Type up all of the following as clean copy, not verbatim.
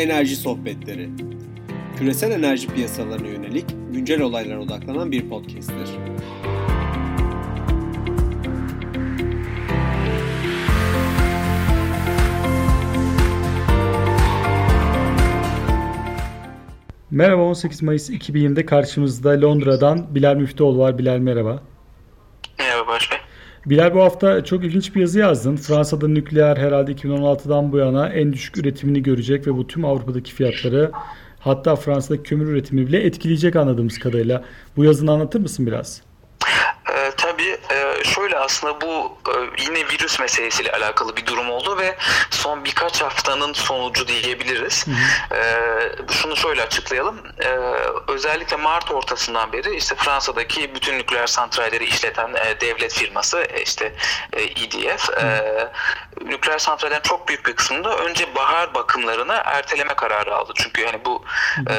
Enerji Sohbetleri, küresel enerji piyasalarına yönelik güncel olaylara odaklanan bir podcast'tir. Merhaba, 18 Mayıs 2020'de karşımızda Londra'dan Bilal Müftüoğlu var. Bilal merhaba. Merhaba Barış Bey. Bilal, bu hafta çok ilginç bir yazı yazdın. Fransa'da nükleer herhalde 2016'dan bu yana en düşük üretimini görecek ve bu tüm Avrupa'daki fiyatları, hatta Fransa'daki kömür üretimi bile etkileyecek anladığımız kadarıyla. Bu yazını anlatır mısın biraz? Tabii şöyle, aslında bu yine virüs meselesiyle alakalı bir durum oldu ve son birkaç haftanın sonucu diyebiliriz. Şunu şöyle açıklayalım. Özellikle Mart ortasından beri işte Fransa'daki bütün nükleer santralleri işleten devlet firması işte EDF nükleer santrallerin çok büyük bir kısmında önce bahar bakımlarını erteleme kararı aldı. Çünkü hani bu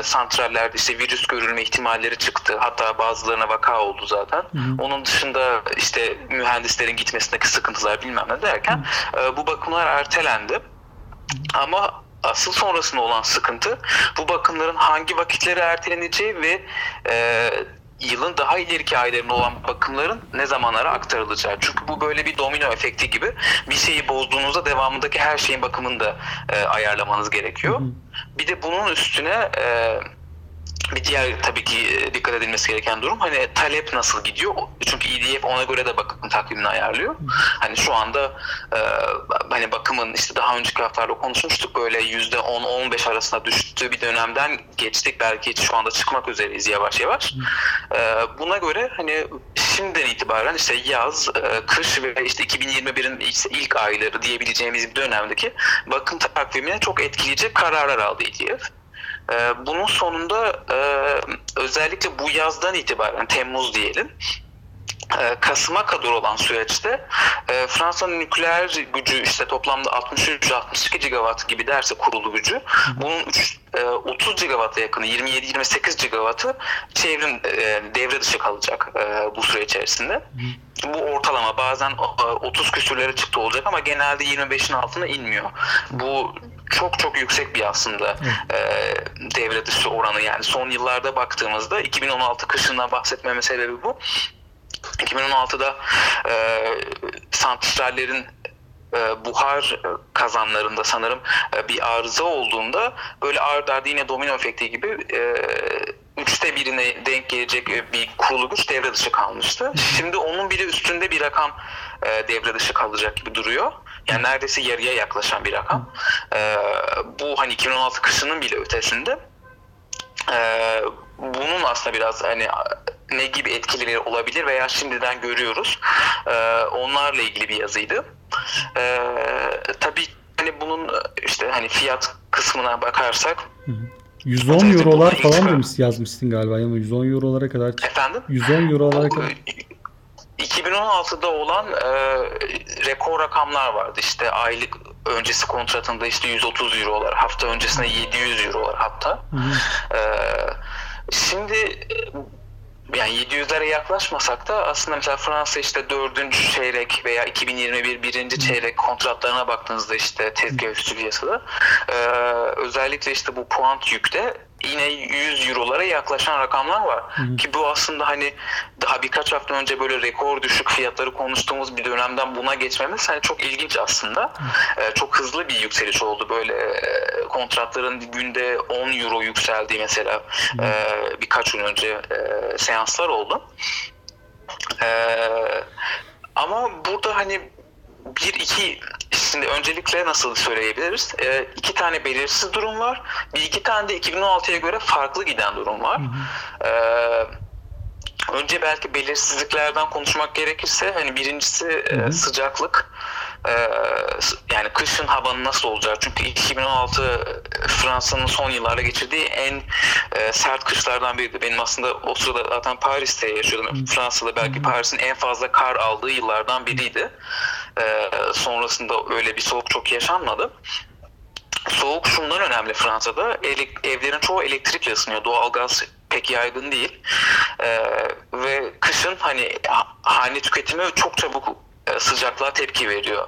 santrallerde işte virüs görülme ihtimalleri çıktı. Hatta bazılarına vaka oldu zaten. Onun dışında işte mühendislerin gitmesindeki sıkıntılar bilmem ne derken bu bakımlar ertelendi. Ama asıl sonrasında olan sıkıntı bu bakımların hangi vakitleri erteleneceği ve yılın daha ileriki aylarında olan bakımların ne zamanlara aktarılacağı. Çünkü bu böyle bir domino efekti gibi, bir şeyi bozduğunuzda devamındaki her şeyin bakımını da ayarlamanız gerekiyor. Bir de bunun üstüne bir diğer tabii ki dikkat edilmesi gereken durum, hani talep nasıl gidiyor? Çünkü EDF ona göre de bakım takvimini ayarlıyor. Hani şu anda hani bakımın işte daha önceki haftalarda konuşmuştuk, böyle %10-15 arasında düştüğü bir dönemden geçtik. Belki şu anda çıkmak üzereyiz yavaş yavaş. Buna göre hani şimdiden itibaren işte yaz, kış ve işte 2021'in işte ilk ayları diyebileceğimiz bir dönemdeki bakım takvimine çok etkileyecek kararlar aldı EDF. Bunun sonunda özellikle bu yazdan itibaren Temmuz diyelim, Kasım'a kadar olan süreçte Fransa'nın nükleer gücü işte toplamda 63-62 gigawatt gibi derse kurulu gücü, bunun 30 gigawatt'a yakını, 27-28 gigawattı çevrim devre dışı kalacak bu süre içerisinde. Bu ortalama bazen 30 küsürlere çıktı olacak ama genelde 25'in altına inmiyor. Bu çok yüksek bir aslında devre dışı oranı. Yani son yıllarda baktığımızda 2016 kışından bahsetmeme sebebi bu. 2016'da santrallerin buhar kazanlarında sanırım bir arıza olduğunda böyle ardarda yine domino efekti gibi 3'te birine denk gelecek bir kurulu güç devre dışı kalmıştı. Şimdi onun bile üstünde bir rakam devre dışı kalacak gibi duruyor. Yani neredeyse yarıya yaklaşan bir rakam. Bu hani 2016 kışının bile ötesinde. Bunun aslında biraz hani ne gibi etkileri olabilir veya şimdiden görüyoruz. Onlarla ilgili bir yazıydı. Tabii hani bunun işte hani fiyat kısmına bakarsak, €110 falan demiş, yazmışsın galiba. Yani €110'lara kadar. Efendim? €110'lara kadar. 2016'da olan rekor rakamlar vardı. İşte aylık öncesi kontratında işte €130, hafta öncesinde €700 hatta. Şimdi yani 700'lere yaklaşmasak da aslında mesela Fransa işte 4. çeyrek veya 2021 1. çeyrek kontratlarına baktığınızda işte tezgah üstü piyasada özellikle işte bu puant yükte yine €100'lara yaklaşan rakamlar var. Ki bu aslında hani daha birkaç hafta önce böyle rekor düşük fiyatları konuştuğumuz bir dönemden buna geçmemiz hani çok ilginç aslında. Çok hızlı bir yükseliş oldu. Böyle kontratların günde €10 yükseldiği mesela birkaç gün önce seanslar oldu. Ama burada hani şimdi öncelikle nasıl söyleyebiliriz? İki tane belirsiz durum var. Bir iki tane de 2016'ya göre farklı giden durum var. Önce belki belirsizliklerden konuşmak gerekirse hani birincisi sıcaklık. Yani kışın havanın nasıl olacağı. Çünkü 2016 Fransa'nın son yıllarda geçirdiği en sert kışlardan biriydi. Benim aslında o sırada zaten Paris'te yaşıyordum. Fransa'da belki Paris'in en fazla kar aldığı yıllardan biriydi. Sonrasında öyle bir soğuk çok yaşanmadı. Soğuk şundan önemli Fransa'da. Evlerin çoğu elektrikle ısınıyor. Doğalgaz pek yaygın değil. Ve kışın hani hane tüketimi çok çabuk sıcaklığa tepki veriyor.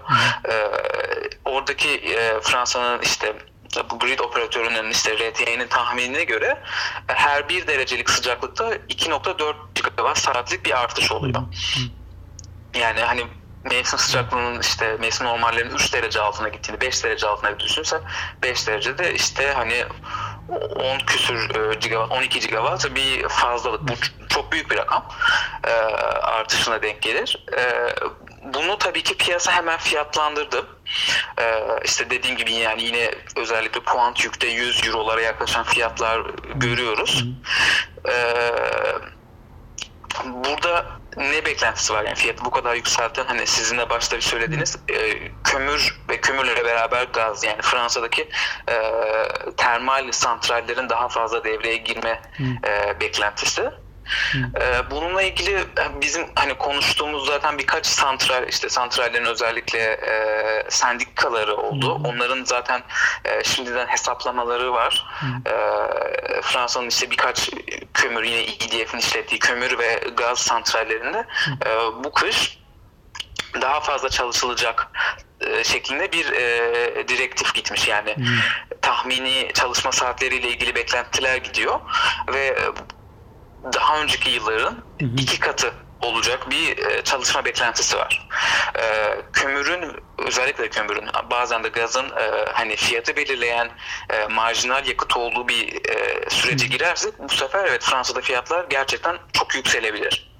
Oradaki Fransa'nın işte bu grid operatörünün işte RTE'nin tahminine göre her 1 derecelik sıcaklıkta 2.4 gigawatt saatlik bir artış oluyor. Yani hani mevsim sıcaklığının işte mevsim normallerinin 3 derece altına gittiğini, 5 derece altına düşünürsen 5 derecede işte hani 10 küsür gigawatt, 12 gigawatt bir fazlalık. Bu çok büyük bir rakam artışına denk gelir. Bunu tabii ki piyasa hemen fiyatlandırdı. İşte dediğim gibi yani yine özellikle puant yükte 100 eurolara yaklaşan fiyatlar görüyoruz. Burada ne beklentisi var yani fiyatı bu kadar yükselten, hani sizin de başta bir söylediğiniz kömür ve kömürle beraber gaz, yani Fransa'daki termal santrallerin daha fazla devreye girme beklentisi. Bununla ilgili bizim hani konuştuğumuz zaten birkaç santral, işte santrallerin özellikle sendikaları oldu. Onların zaten şimdiden hesaplamaları var. Fransa'nın işte birkaç kömür, yine EDF'in işlettiği kömür ve gaz santrallerinde bu kış daha fazla çalışılacak şeklinde bir direktif gitmiş. Yani tahmini çalışma saatleriyle ilgili beklentiler gidiyor ve daha önceki yılların 2 katı olacak bir çalışma beklentisi var. Kömürün, özellikle kömürün, bazen de gazın hani fiyatı belirleyen marjinal yakıt olduğu bir sürece girersek bu sefer evet Fransa'da fiyatlar gerçekten çok yükselebilir.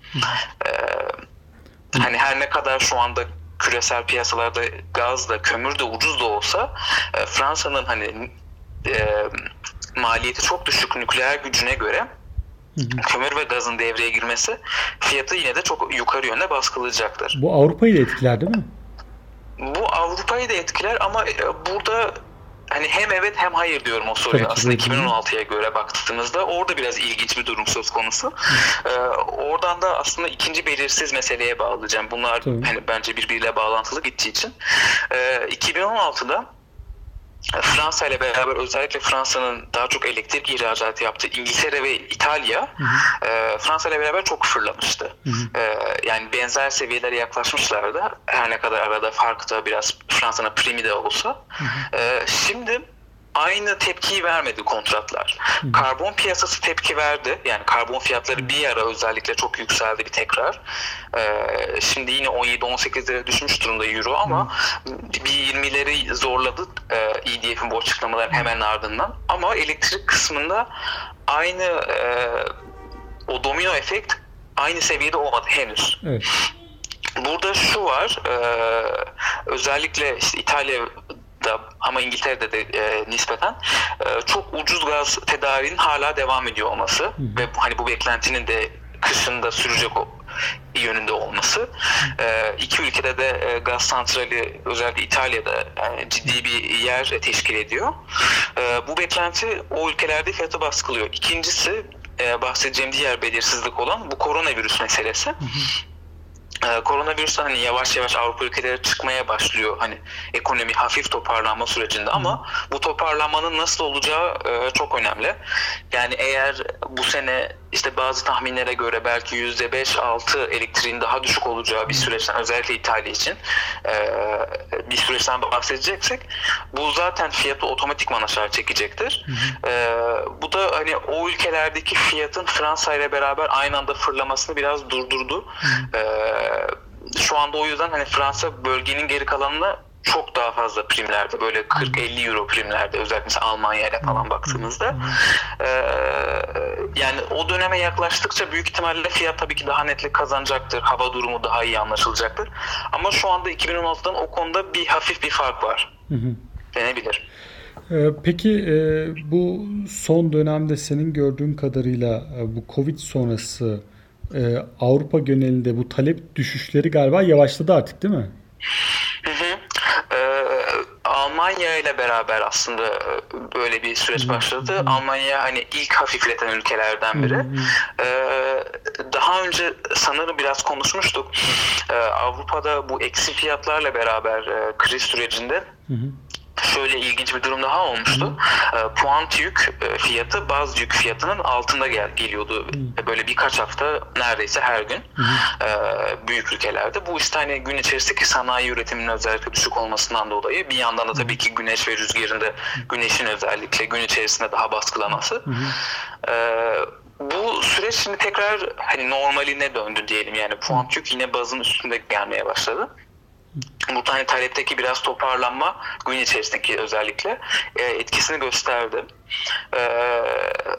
Hani her ne kadar şu anda küresel piyasalarda gaz da kömür de ucuz da olsa Fransa'nın hani maliyeti çok düşük nükleer gücüne göre kömür ve gazın devreye girmesi fiyatı yine de çok yukarı yönde baskılayacaktır. Bu Avrupa'yı da etkiler değil mi? Bu Avrupa'yı da etkiler ama burada hani hem evet hem hayır diyorum o soruya. Tabii, aslında 2016'ya göre baktığımızda orada biraz ilginç bir durum söz konusu. Oradan da aslında ikinci belirsiz meseleye bağlayacağım. Bunlar hani bence birbiriyle bağlantılı gittiği için. 2016'da Fransa ile beraber özellikle Fransa'nın daha çok elektrik ihracatı yaptığı İngiltere ve İtalya Fransa ile beraber çok fırlamıştı. Yani benzer seviyelere yaklaşmışlardı. Her ne kadar arada fark da biraz Fransa'nın primi de olsa. Şimdi aynı tepkiyi vermedi kontratlar. Karbon piyasası tepki verdi. Yani karbon fiyatları bir ara özellikle çok yükseldi bir tekrar. Şimdi yine 17-18 lira düşmüş durumda euro ama bir 20'leri zorladı EDF'in bu açıklamaların hemen ardından. Ama elektrik kısmında aynı o domino efekt aynı seviyede olmadı henüz. Evet. Burada şu var. Özellikle işte İtalya da, ama İngiltere'de de nispeten çok ucuz gaz tedariğinin hala devam ediyor olması ve hani bu beklentinin de kışında sürecek yönünde olması. İki ülkede de gaz santrali özellikle İtalya'da yani ciddi bir yer teşkil ediyor. Bu beklenti o ülkelerde fiyatı baskılıyor. İkincisi bahsedeceğim diğer belirsizlik olan bu koronavirüs meselesi. Koronavirüs hani yavaş yavaş Avrupa ülkeleri çıkmaya başlıyor. Hani ekonomi hafif toparlanma sürecinde ama bu toparlanmanın nasıl olacağı çok önemli. Yani eğer bu sene işte bazı tahminlere göre belki %5-6 elektriğin daha düşük olacağı bir süreçten, özellikle İtalya için bir süreçten bahsedeceksek bu zaten fiyatı otomatikman aşağı çekecektir. Bu da hani o ülkelerdeki fiyatın Fransa ile beraber aynı anda fırlamasını biraz durdurdu. Şu anda o yüzden hani Fransa bölgenin geri kalanına çok daha fazla primlerde, böyle 40-50 euro primlerde, özellikle Almanya'yla falan baktığımızda yani o döneme yaklaştıkça büyük ihtimalle fiyat tabii ki daha netlik kazanacaktır. Hava durumu daha iyi anlaşılacaktır. Ama şu anda 2016'dan o konuda bir hafif bir fark var. Denebilir. Peki bu son dönemde senin gördüğün kadarıyla bu Covid sonrası Avrupa genelinde bu talep düşüşleri galiba yavaşladı artık değil mi? Almanya ile beraber aslında böyle bir süreç başladı. Almanya hani ilk hafifleten ülkelerden biri. Daha önce sanırım biraz konuşmuştuk. Avrupa'da bu eksi fiyatlarla beraber kriz sürecinde şöyle ilginç bir durum daha olmuştu. Puant yük fiyatı baz yük fiyatının altında geliyordu. Böyle birkaç hafta neredeyse her gün büyük ülkelerde. Bu işte hani gün içerisindeki sanayi üretiminin özellikle düşük olmasından dolayı, bir yandan da tabii ki güneş ve rüzgarında, güneşin özellikle gün içerisinde daha baskılaması. Bu süreç şimdi tekrar hani normaline döndü diyelim. Yani puant yük yine bazın üstünde gelmeye başladı. Burada hani talepteki biraz toparlanma gün içerisindeki özellikle etkisini gösterdi.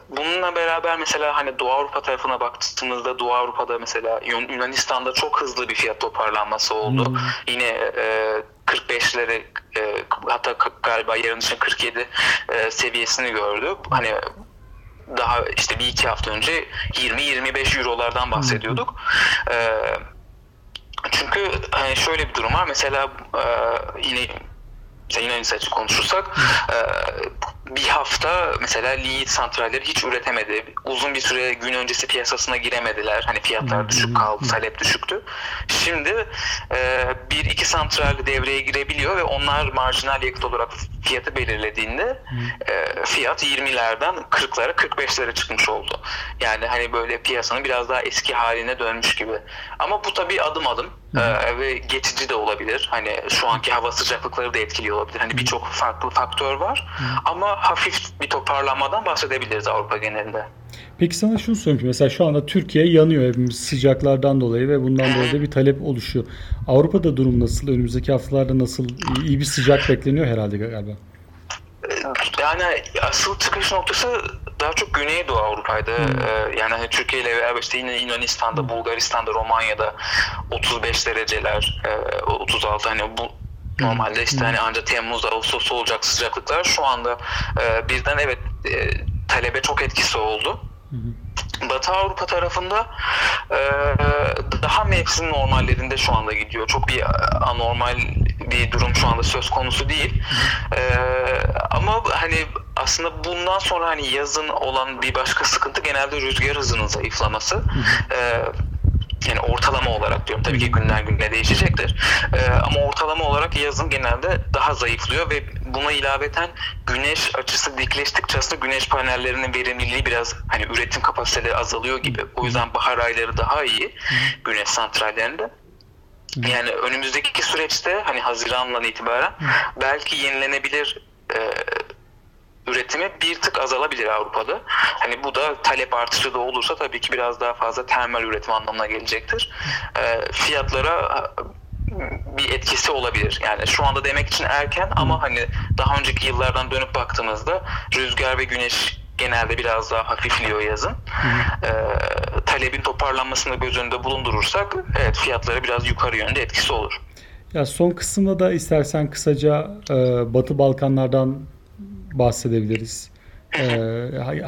Bununla beraber mesela hani Doğu Avrupa tarafına baktığımızda, Doğu Avrupa'da mesela Yunanistan'da çok hızlı bir fiyat toparlanması oldu. Yine 45'lere hatta galiba yarın için 47 seviyesini gördü. Hani daha işte bir iki hafta önce 20-25 eurolardan bahsediyorduk. Çünkü hani şöyle bir durum var. Mesela yine açık konuşursak bir hafta mesela Liyit santralleri hiç üretemedi. Uzun bir süre gün öncesi piyasasına giremediler. Hani fiyatlar düşük kaldı, talep düşüktü. Şimdi bir iki santral devreye girebiliyor ve onlar marjinal yakıt olarak fiyatı belirlediğinde fiyat 20'lerden 40'lara, 45'lere çıkmış oldu. Yani hani böyle piyasanın biraz daha eski haline dönmüş gibi. Ama bu tabii adım adım ve geçici de olabilir. Hani şu anki hava sıcaklıkları da etkiliyor olabilir. Hani birçok farklı faktör var. Ama hafif bir toparlanmadan bahsedebiliriz Avrupa genelinde. Peki sana şunu sorayım. Mesela şu anda Türkiye yanıyor hepimiz sıcaklardan dolayı ve bundan dolayı da bir talep oluşuyor. Avrupa'da durum nasıl? Önümüzdeki haftalarda nasıl? İyi bir sıcak bekleniyor herhalde galiba. Yani asıl çıkış noktası daha çok Güneydoğu Avrupa'da. Yani Türkiye ile beraber işte yine Yunanistan'da, Bulgaristan'da, Romanya'da 35 dereceler, 36 hani bu normalde işte hani ancak Temmuz, Ağustos olacak sıcaklıklar. Şu anda birden evet talebe çok etkisi oldu. Batı Avrupa tarafında daha mevsim normallerinde şu anda gidiyor. Çok bir anormal bir durum şu anda söz konusu değil. Ama hani aslında bundan sonra hani yazın olan bir başka sıkıntı genelde rüzgar hızının zayıflaması. Yani ortalama olarak diyorum. Tabii ki günden güne değişecektir. Ama ortalama olarak yazın genelde daha zayıflıyor ve buna ilaveten güneş açısı dikleştikçe aslında güneş panellerinin verimliliği biraz hani üretim kapasiteleri azalıyor gibi. O yüzden bahar ayları daha iyi güneş santrallerinde. Yani önümüzdeki süreçte hani Haziran'dan itibaren belki yenilenebilir üretimi bir tık azalabilir Avrupa'da. Hani bu da talep artışı da olursa tabii ki biraz daha fazla termal üretim anlamına gelecektir. Fiyatlara bir etkisi olabilir. Yani şu anda demek için erken ama hani daha önceki yıllardan dönüp baktığımızda rüzgar ve güneş genelde biraz daha hafifliyor yazın. Talebin toparlanmasını göz önünde bulundurursak evet fiyatlara biraz yukarı yönde etkisi olur. Ya son kısımda da istersen kısaca Batı Balkanlardan bahsedebiliriz.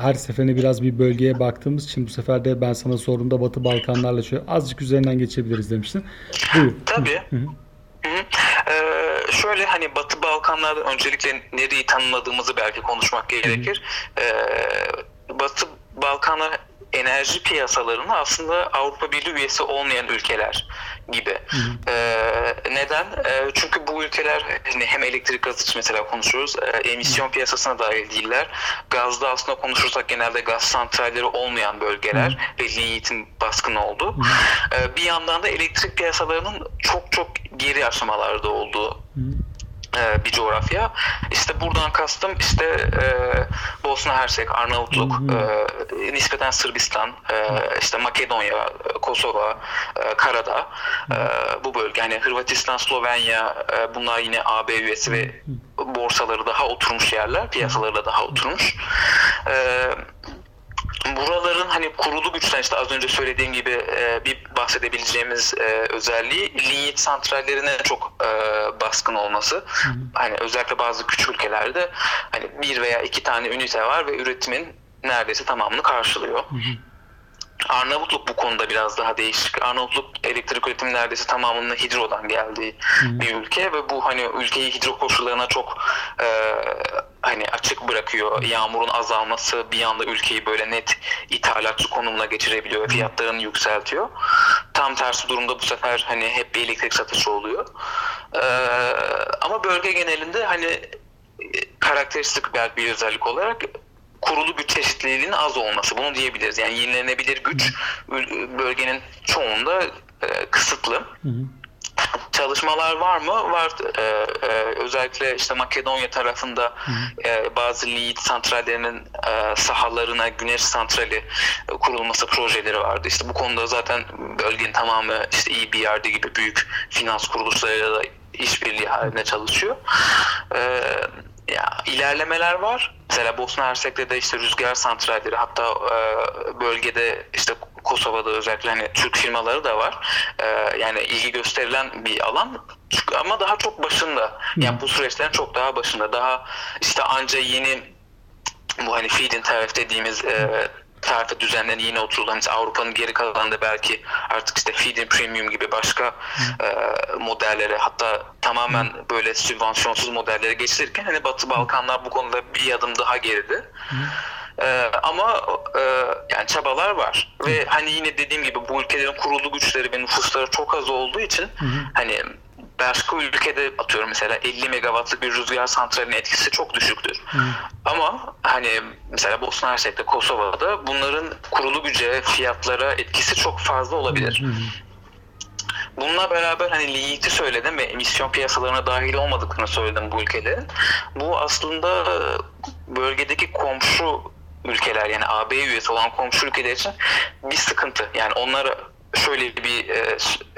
Her seferinde biraz bir bölgeye baktığımız için bu sefer de ben sana sorduğumda Batı Balkanlarla şöyle azıcık üzerinden geçebiliriz demiştin. Buyur. Tabii. Şöyle hani Batı Balkanlar'da öncelikle nereyi tanımladığımızı belki konuşmak gerekir. Batı Balkanlar enerji piyasalarını aslında Avrupa Birliği üyesi olmayan ülkeler gibi. Neden? Çünkü bu ülkeler hem elektrik gaz için mesela konuşuyoruz, emisyon piyasasına dahil değiller. Gazda aslında konuşursak genelde gaz santralleri olmayan bölgeler ve liyitin baskın olduğu. Bir yandan da elektrik piyasalarının çok geri aşamalarda olduğu bir coğrafya. İşte buradan kastım işte Bosna Hersek, Arnavutluk, nispeten Sırbistan, işte Makedonya, Kosova, Karadağ, bu bölge. Yani Hırvatistan, Slovenya, bunlar yine AB üyesi ve borsaları daha oturmuş yerler, piyasaları da daha oturmuş. Buraların hani kurulu güçten işte az önce söylediğim gibi bir bahsedebileceğimiz özelliği lignit santrallerine çok baskın olması. Hani özellikle bazı küçük ülkelerde hani bir veya iki tane ünite var ve üretimin neredeyse tamamını karşılıyor. Arnavutluk bu konuda biraz daha değişik. Arnavutluk elektrik üretimi neredeyse tamamının hidrodan geldiği bir ülke ve bu hani ülkeyi hidro koşullarına çok hani açık bırakıyor. Yağmurun azalması bir anda ülkeyi böyle net ithalatçı konumuna geçirebiliyor. Fiyatlarını yükseltiyor. Tam tersi durumda bu sefer hani hep bir elektrik satışı oluyor. Ama bölge genelinde hani karakteristik belki bir özellik olarak kurulu güç çeşitliliğinin az olması. Bunu diyebiliriz. Yani yenilenebilir güç bölgenin çoğunda kısıtlı. Hı hı. Çalışmalar var mı? Var. Özellikle işte Makedonya tarafında bazı lignit santrallerinin sahalarına güneş santrali kurulması projeleri vardı. İşte bu konuda zaten bölgenin tamamı işte EBRD gibi büyük finans kuruluşlarıyla da işbirliği halinde çalışıyor. Ya, ilerlemeler var. Mesela Bosna Hersek'te de işte rüzgar santralleri, hatta bölgede işte Kosova'da özellikle hani Türk firmaları da var. Yani ilgi gösterilen bir alan ama daha çok başında. Yani bu süreçlerin çok daha başında. Daha işte anca yeni bu hani feed-in tarif dediğimiz tarife düzenlenen yeni oturulan, hani Avrupa'nın geri kalanında belki artık işte feed-in premium gibi başka modellere, hatta tamamen böyle sübvansiyonsuz modellere geçilirken hani Batı Balkanlar bu konuda bir adım daha geride. Ama yani çabalar var ve hani yine dediğim gibi bu ülkelerin kurulu güçleri ve nüfusları çok az olduğu için hani başka ülkede atıyorum mesela 50 megawattlık bir rüzgar santralinin etkisi çok düşüktür. Ama hani mesela Bosna Hersek'te, Kosova'da bunların kurulu güce, fiyatlara etkisi çok fazla olabilir. Bununla beraber hani ligniti söyledim ve emisyon piyasalarına dahil olmadıklarını söyledim bu ülkelerin. Bu aslında bölgedeki komşu ülkeler, yani AB üyesi olan komşu ülkeler için bir sıkıntı. Yani onlara şöyle bir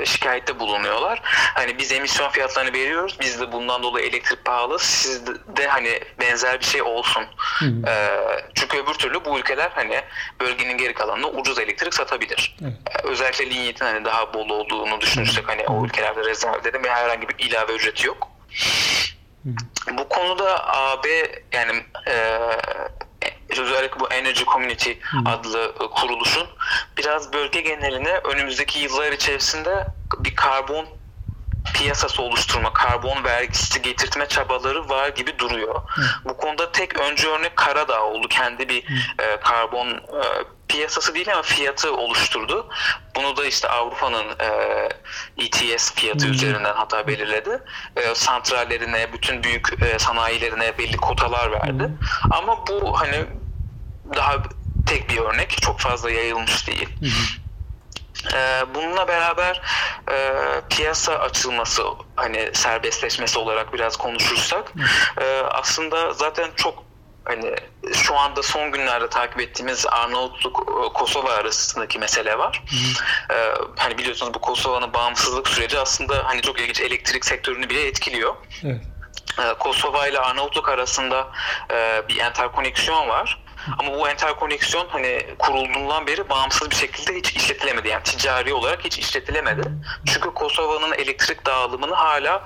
şikayette bulunuyorlar. Hani biz emisyon fiyatlarını veriyoruz. Biz de bundan dolayı elektrik pahalı. Siz de hani benzer bir şey olsun. Çünkü öbür türlü bu ülkeler hani bölgenin geri kalanına ucuz elektrik satabilir. Özellikle lignitin hani daha bol olduğunu düşünürsek hani o ülkelerde rezervlerin ve herhangi bir ilave ücreti yok. Bu konuda AB yani özellikle bu Energy Community adlı kuruluşun biraz bölge geneline önümüzdeki yıllar içerisinde bir karbon piyasası oluşturma, karbon vergisi getirtme çabaları var gibi duruyor. Bu konuda tek öncü örnek Karadağ oldu. Kendi bir karbon piyasası değil ama fiyatı oluşturdu. Bunu da işte Avrupa'nın ETS fiyatı üzerinden hatta belirledi. Santrallerine, bütün büyük sanayilerine belli kotalar verdi. Ama bu hani daha tek bir örnek. Çok fazla yayılmış değil. Bununla beraber piyasa açılması, hani serbestleşmesi olarak biraz konuşursak aslında zaten çok hani şu anda son günlerde takip ettiğimiz Arnavutluk-Kosova arasındaki mesele var. Hani biliyorsunuz bu Kosova'nın bağımsızlık süreci aslında hani çok ilginç, elektrik sektörünü bile etkiliyor. Kosova ile Arnavutluk arasında bir enterkoneksiyon var. Ama bu enterkoneksiyon hani kurulduğundan beri bağımsız bir şekilde hiç işletilemedi. Yani ticari olarak hiç işletilemedi. Çünkü Kosova'nın elektrik dağılımını hala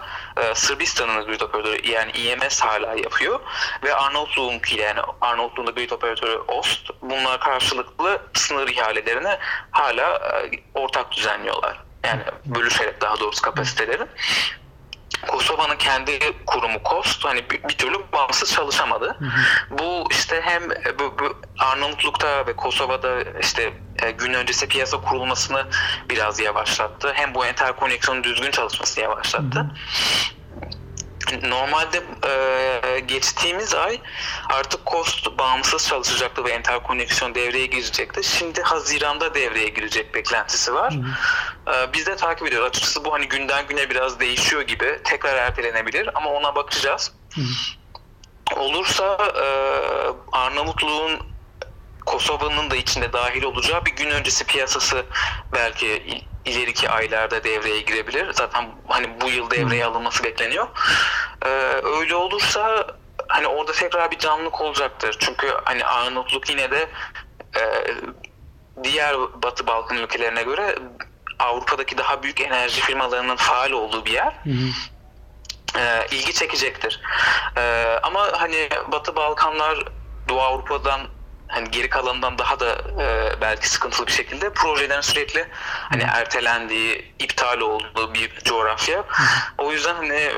Sırbistan'ın grid operatörü, yani EMS hala yapıyor. Ve Arnavutluğunkiyle, yani Arnavutluğun da grid operatörü OST, bunlar karşılıklı sınır ihalelerini hala ortak düzenliyorlar. Yani bölüşerek, daha doğrusu kapasitelerin. Kosova'nın kendi kurumu KOST hani bir türlü bağımsız çalışamadı. Bu işte hem Arnavutluk'ta ve Kosova'da işte gün öncesi piyasa kurulmasını biraz yavaşlattı. Hem bu enterkoneksiyonun düzgün çalışmasını yavaşlattı. Normalde geçtiğimiz ay artık KOST bağımsız çalışacaktı ve enterkoneksiyon devreye girecekti. Şimdi Haziran'da devreye girecek beklentisi var. Biz de takip ediyoruz. Açıkçası bu hani günden güne biraz değişiyor gibi. Tekrar ertelenebilir ama ona bakacağız. Olursa Arnavutluğun Kosova'nın da içinde dahil olacağı bir gün öncesi piyasası belki ileriki aylarda devreye girebilir. Zaten hani bu yıl devreye alınması bekleniyor. Öyle olursa hani orada tekrar bir canlılık olacaktır. Çünkü hani Arnavutluk yine de diğer Batı Balkan ülkelerine göre Avrupa'daki daha büyük enerji firmalarının faal olduğu bir yer. İlgi çekecektir. Ama hani Batı Balkanlar Doğu Avrupa'dan hani geri kalanından daha da belki sıkıntılı bir şekilde projelerin sürekli hani ertelendiği, iptal olduğu bir coğrafya. O yüzden hani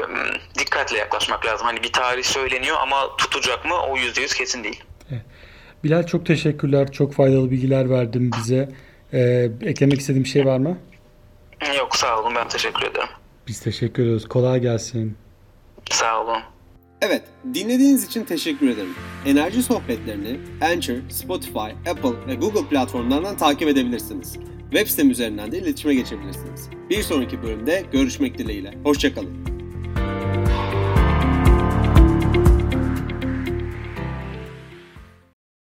dikkatle yaklaşmak lazım. Hani bir tarih söyleniyor ama tutacak mı o %100 kesin değil. Bilal, çok teşekkürler. Çok faydalı bilgiler verdin bize. Eklemek istediğim bir şey var mı? Yok, sağ olun. Ben teşekkür ederim. Biz teşekkür ediyoruz. Kolay gelsin. Sağ olun. Evet, dinlediğiniz için teşekkür ederim. Enerji sohbetlerini Anchor, Spotify, Apple ve Google platformlarından takip edebilirsiniz. web sitem üzerinden de iletişime geçebilirsiniz. Bir sonraki bölümde görüşmek dileğiyle. Hoşça kalın.